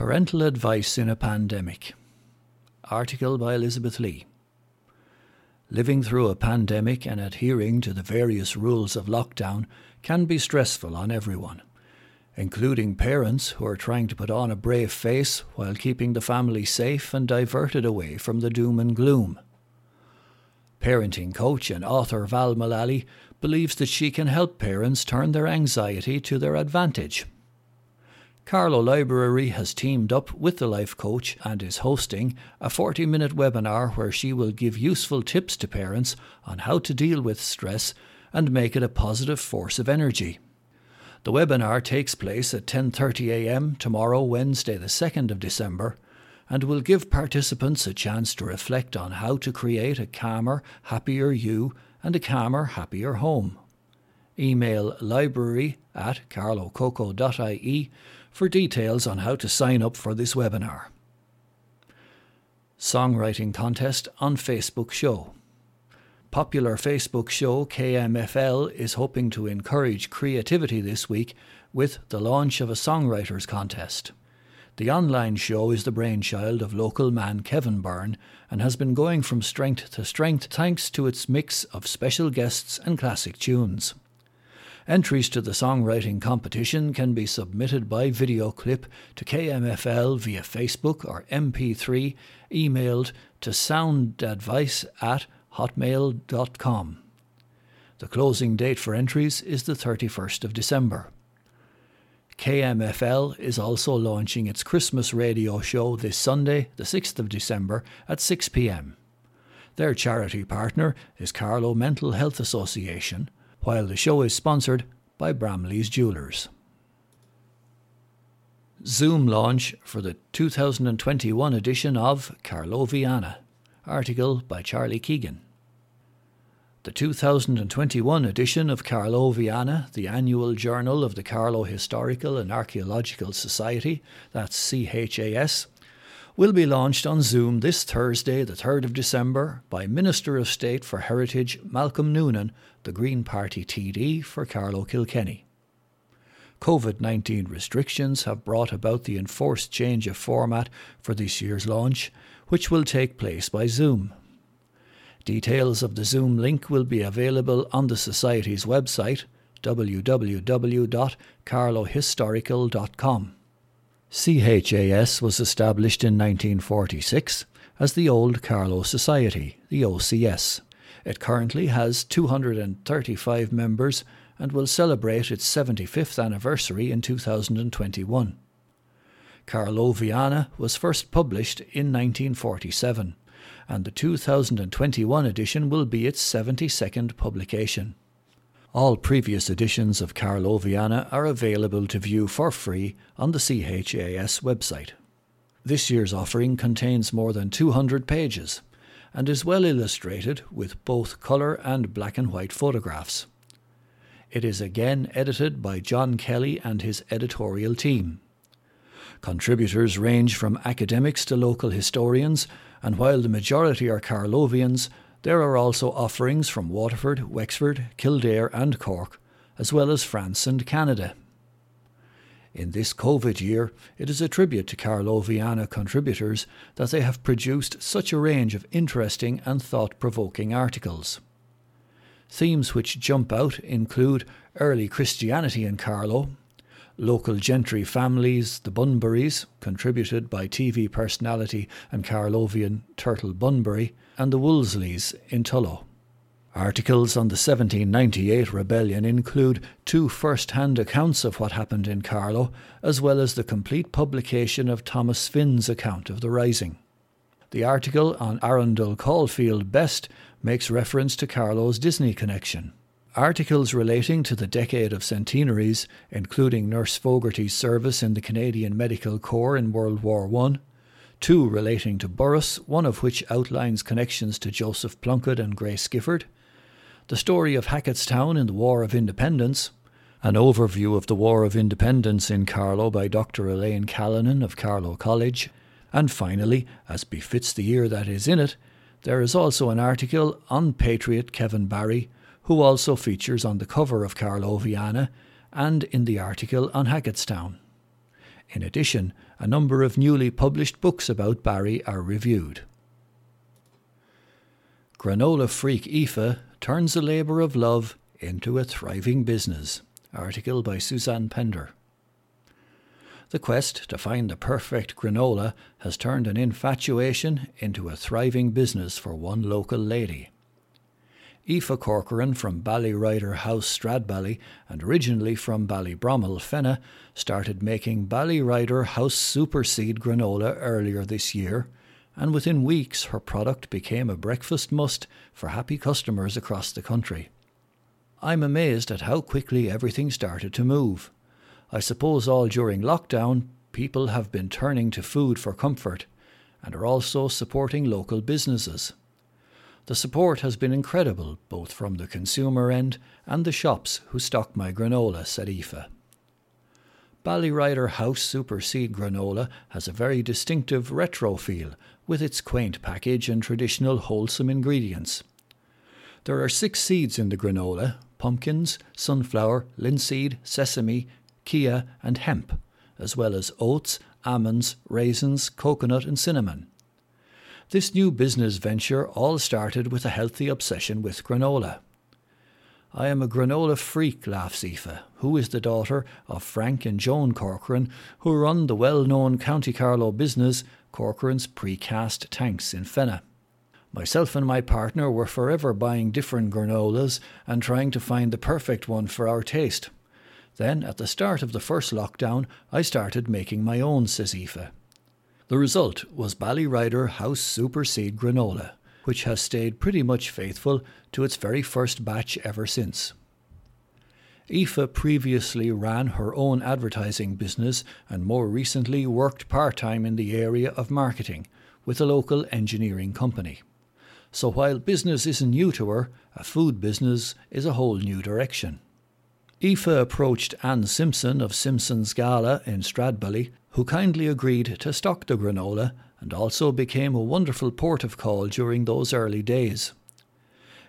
Parental Advice in a Pandemic. Article by Elizabeth Lee. Living through a pandemic and adhering to the various rules of lockdown can be stressful on everyone, including parents who are trying to put on a brave face while keeping the family safe and diverted away from the doom and gloom. Parenting coach and author Val Mulally believes that she can help parents turn their anxiety to their advantage. Carlow Library has teamed up with the Life Coach and is hosting a 40-minute webinar where she will give useful tips to parents on how to deal with stress and make it a positive force of energy. The webinar takes place at 10:30 a.m. tomorrow, Wednesday the 2nd of December, and will give participants a chance to reflect on how to create a calmer, happier you and a calmer, happier home. Email library@carlowcoco.ie for details on how to sign up for this webinar. Songwriting Contest on Facebook Show. Popular Facebook show KMFL is hoping to encourage creativity this week with the launch of a songwriters contest. The online show is the brainchild of local man Kevin Byrne and has been going from strength to strength thanks to its mix of special guests and classic tunes. Entries to the songwriting competition can be submitted by video clip to KMFL via Facebook or MP3, emailed to soundadvice@hotmail.com. The closing date for entries is the 31st of December. KMFL is also launching its Christmas radio show this Sunday, the 6th of December at 6 p.m. Their charity partner is Carlow Mental Health Association, while the show is sponsored by Bramley's Jewellers. Zoom launch for the 2021 edition of Carloviana. Article by Charlie Keegan. The 2021 edition of Carloviana, the annual journal of the Carlo Historical and Archaeological Society, that's CHAS, will be launched on Zoom this Thursday, the 3rd of December, by Minister of State for Heritage Malcolm Noonan, the Green Party TD for Carlow-Kilkenny. COVID-19 restrictions have brought about the enforced change of format for this year's launch, which will take place by Zoom. Details of the Zoom link will be available on the Society's website, www.carlowhistorical.com. CHAS was established in 1946 as the Old Carlow Society, the OCS. It currently has 235 members and will celebrate its 75th anniversary in 2021. Carloviana was first published in 1947, and the 2021 edition will be its 72nd publication. All previous editions of Carloviana are available to view for free on the CHAS website. This year's offering contains more than 200 pages and is well illustrated with both colour and black and white photographs. It is again edited by John Kelly and his editorial team. Contributors range from academics to local historians, and while the majority are Carlovians, there are also offerings from Waterford, Wexford, Kildare and Cork, as well as France and Canada. In this COVID year, it is a tribute to Carloviana contributors that they have produced such a range of interesting and thought-provoking articles. Themes which jump out include early Christianity in Carlow, local gentry families, the Bunburys, contributed by TV personality and Carlovian Turtle Bunbury, and the Wolseleys in Tullow. Articles on the 1798 rebellion include two first-hand accounts of what happened in Carlow, as well as the complete publication of Thomas Finn's account of the Rising. The article on Arundel Caulfield Best makes reference to Carlow's Disney connection. Articles relating to the decade of centenaries, including Nurse Fogarty's service in the Canadian Medical Corps in World War I, two relating to Burrus, one of which outlines connections to Joseph Plunkett and Grace Gifford, the story of Haggardstown in the War of Independence, an overview of the War of Independence in Carlow by Dr. Elaine Callanan of Carlow College, and finally, as befits the year that is in it, there is also an article on patriot Kevin Barry, who also features on the cover of Carloviana and in the article on Haggardstown. In addition, a number of newly published books about Barry are reviewed. Granola freak Aoife turns a labour of love into a thriving business. Article by Suzanne Pender. The quest to find the perfect granola has turned an infatuation into a thriving business for one local lady. Aoife Corcoran from Ballyrider House Stradbally and originally from Ballybrommal Fenna started making Ballyrider House Super Seed Granola earlier this year, and within weeks her product became a breakfast must for happy customers across the country. I'm amazed at how quickly everything started to move. I suppose all during lockdown, people have been turning to food for comfort and are also supporting local businesses. The support has been incredible, both from the consumer end and the shops who stock my granola, said Aoife. Ballyrider House Super Seed Granola has a very distinctive retro feel with its quaint package and traditional wholesome ingredients. There are 6 seeds in the granola: pumpkins, sunflower, linseed, sesame, chia and hemp, as well as oats, almonds, raisins, coconut and cinnamon. This new business venture all started with a healthy obsession with granola. I am a granola freak, laughs Aoife, who is the daughter of Frank and Joan Corcoran, who run the well-known County Carlow business Corcoran's Precast Tanks in Fenna. Myself and my partner were forever buying different granolas and trying to find the perfect one for our taste. Then, at the start of the first lockdown, I started making my own, says Aoife. The result was Ballyrider House Super Seed Granola, which has stayed pretty much faithful to its very first batch ever since. Aoife previously ran her own advertising business and more recently worked part-time in the area of marketing with a local engineering company. So while business isn't new to her, a food business is a whole new direction. Aoife approached Anne Simpson of Simpson's Gala in Stradbally, who kindly agreed to stock the granola and also became a wonderful port of call during those early days.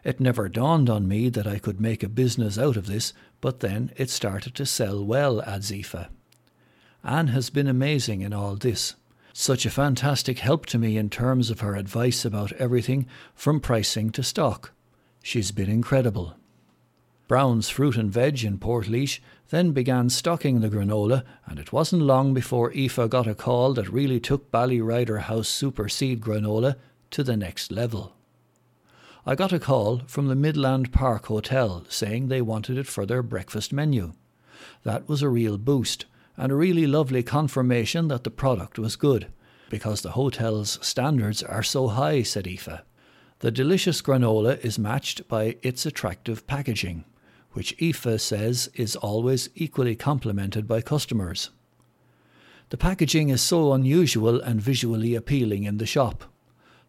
It never dawned on me that I could make a business out of this, but then it started to sell well, adds Aoife. Anne has been amazing in all this. Such a fantastic help to me in terms of her advice about everything from pricing to stock. She's been incredible. Brown's Fruit and Veg in Portlaoise then began stocking the granola, and it wasn't long before Aoife got a call that really took Ballyrider House Super Seed Granola to the next level. I got a call from the Midland Park Hotel saying they wanted it for their breakfast menu. That was a real boost and a really lovely confirmation that the product was good, because the hotel's standards are so high, said Aoife. The delicious granola is matched by its attractive packaging, which Aoife says is always equally complimented by customers. The packaging is so unusual and visually appealing in the shop.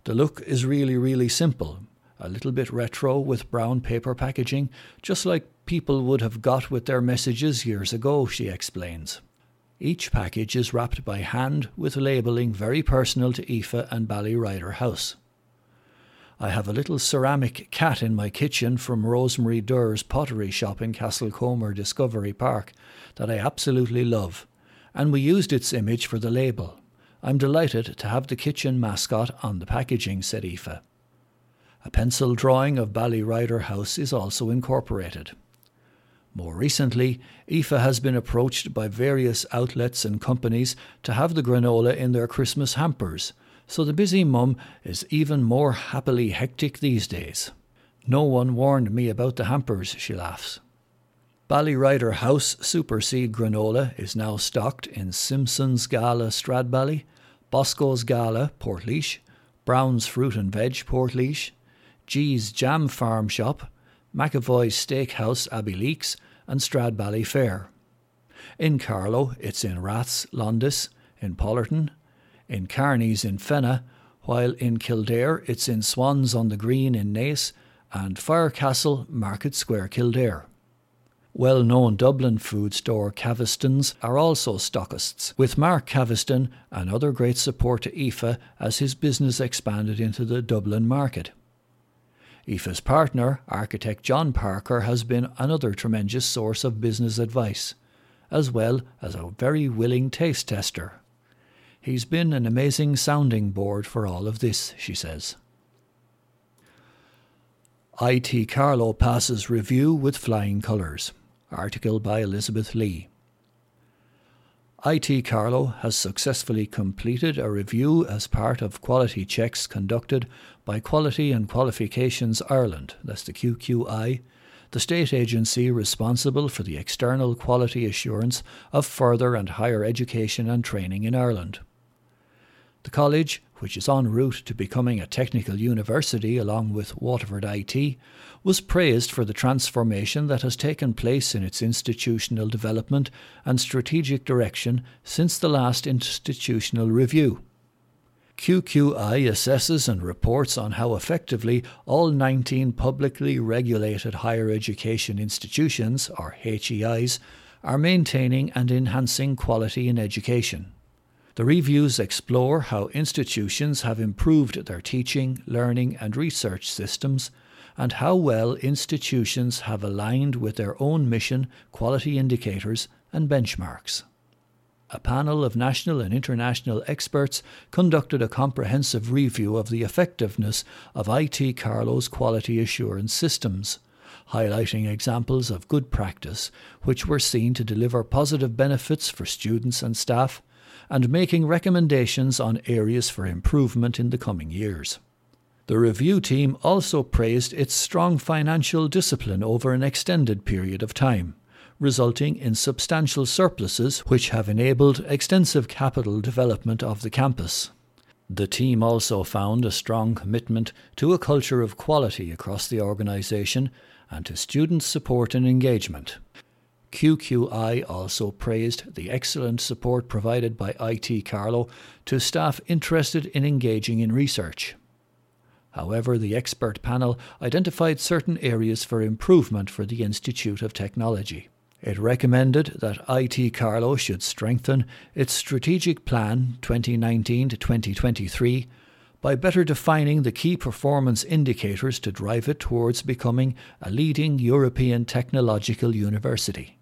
The look is really simple, a little bit retro with brown paper packaging, just like people would have got with their messages years ago, she explains. Each package is wrapped by hand with labelling very personal to Aoife and Ballyrider House. I have a little ceramic cat in my kitchen from Rosemary Durr's pottery shop in Castlecomer Discovery Park that I absolutely love, and we used its image for the label. I'm delighted to have the kitchen mascot on the packaging, said Aoife. A pencil drawing of Ballyrider House is also incorporated. More recently, Aoife has been approached by various outlets and companies to have the granola in their Christmas hampers, so the busy mum is even more happily hectic these days. No one warned me about the hampers, she laughs. Ballyrider House Super Seed Granola is now stocked in Simpson's Gala Stradbally, Bosco's Gala Portlaoise, Brown's Fruit and Veg Portlaoise, G's Jam Farm Shop, McAvoy's Steakhouse Abbeyleaks and Stradbally Fair. In Carlow it's in Rath's, Londis, in Pollerton, in Carney's in Fenna, while in Kildare it's in Swans on the Green in Naas and Firecastle, Market Square, Kildare. Well-known Dublin food store Cavestons are also stockists, with Mark Caveston another great support to Aoife as his business expanded into the Dublin market. Aoife's partner, architect John Parker, has been another tremendous source of business advice, as well as a very willing taste tester. He's been an amazing sounding board for all of this, she says. IT Carlow passes review with flying colours. Article by Elizabeth Lee. IT Carlow has successfully completed a review as part of quality checks conducted by Quality and Qualifications Ireland, that's the QQI, the state agency responsible for the external quality assurance of further and higher education and training in Ireland. The college, which is en route to becoming a technical university along with Waterford IT, was praised for the transformation that has taken place in its institutional development and strategic direction since the last institutional review. QQI assesses and reports on how effectively all 19 publicly regulated higher education institutions, or HEIs, are maintaining and enhancing quality in education. The reviews explore how institutions have improved their teaching, learning and research systems, and how well institutions have aligned with their own mission, quality indicators and benchmarks. A panel of national and international experts conducted a comprehensive review of the effectiveness of IT Carlow's quality assurance systems, highlighting examples of good practice which were seen to deliver positive benefits for students and staff, and making recommendations on areas for improvement in the coming years. The review team also praised its strong financial discipline over an extended period of time, resulting in substantial surpluses which have enabled extensive capital development of the campus. The team also found a strong commitment to a culture of quality across the organisation and to student support and engagement. QQI also praised the excellent support provided by IT Carlow to staff interested in engaging in research. However, the expert panel identified certain areas for improvement for the Institute of Technology. It recommended that IT Carlow should strengthen its strategic plan 2019 to 2023 by better defining the key performance indicators to drive it towards becoming a leading European technological university.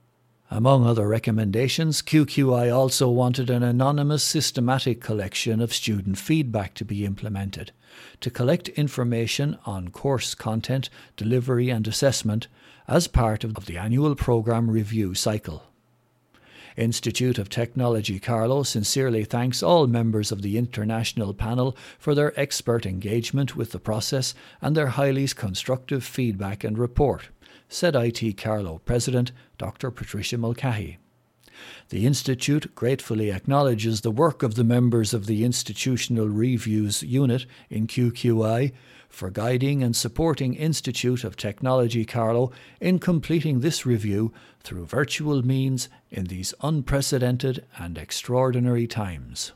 Among other recommendations, QQI also wanted an anonymous systematic collection of student feedback to be implemented, to collect information on course content, delivery and assessment as part of the annual programme review cycle. Institute of Technology Carlow sincerely thanks all members of the international panel for their expert engagement with the process and their highly constructive feedback and report, said IT Carlow President Dr. Patricia Mulcahy. The Institute gratefully acknowledges the work of the members of the Institutional Reviews Unit in QQI for guiding and supporting Institute of Technology Carlow in completing this review through virtual means in these unprecedented and extraordinary times.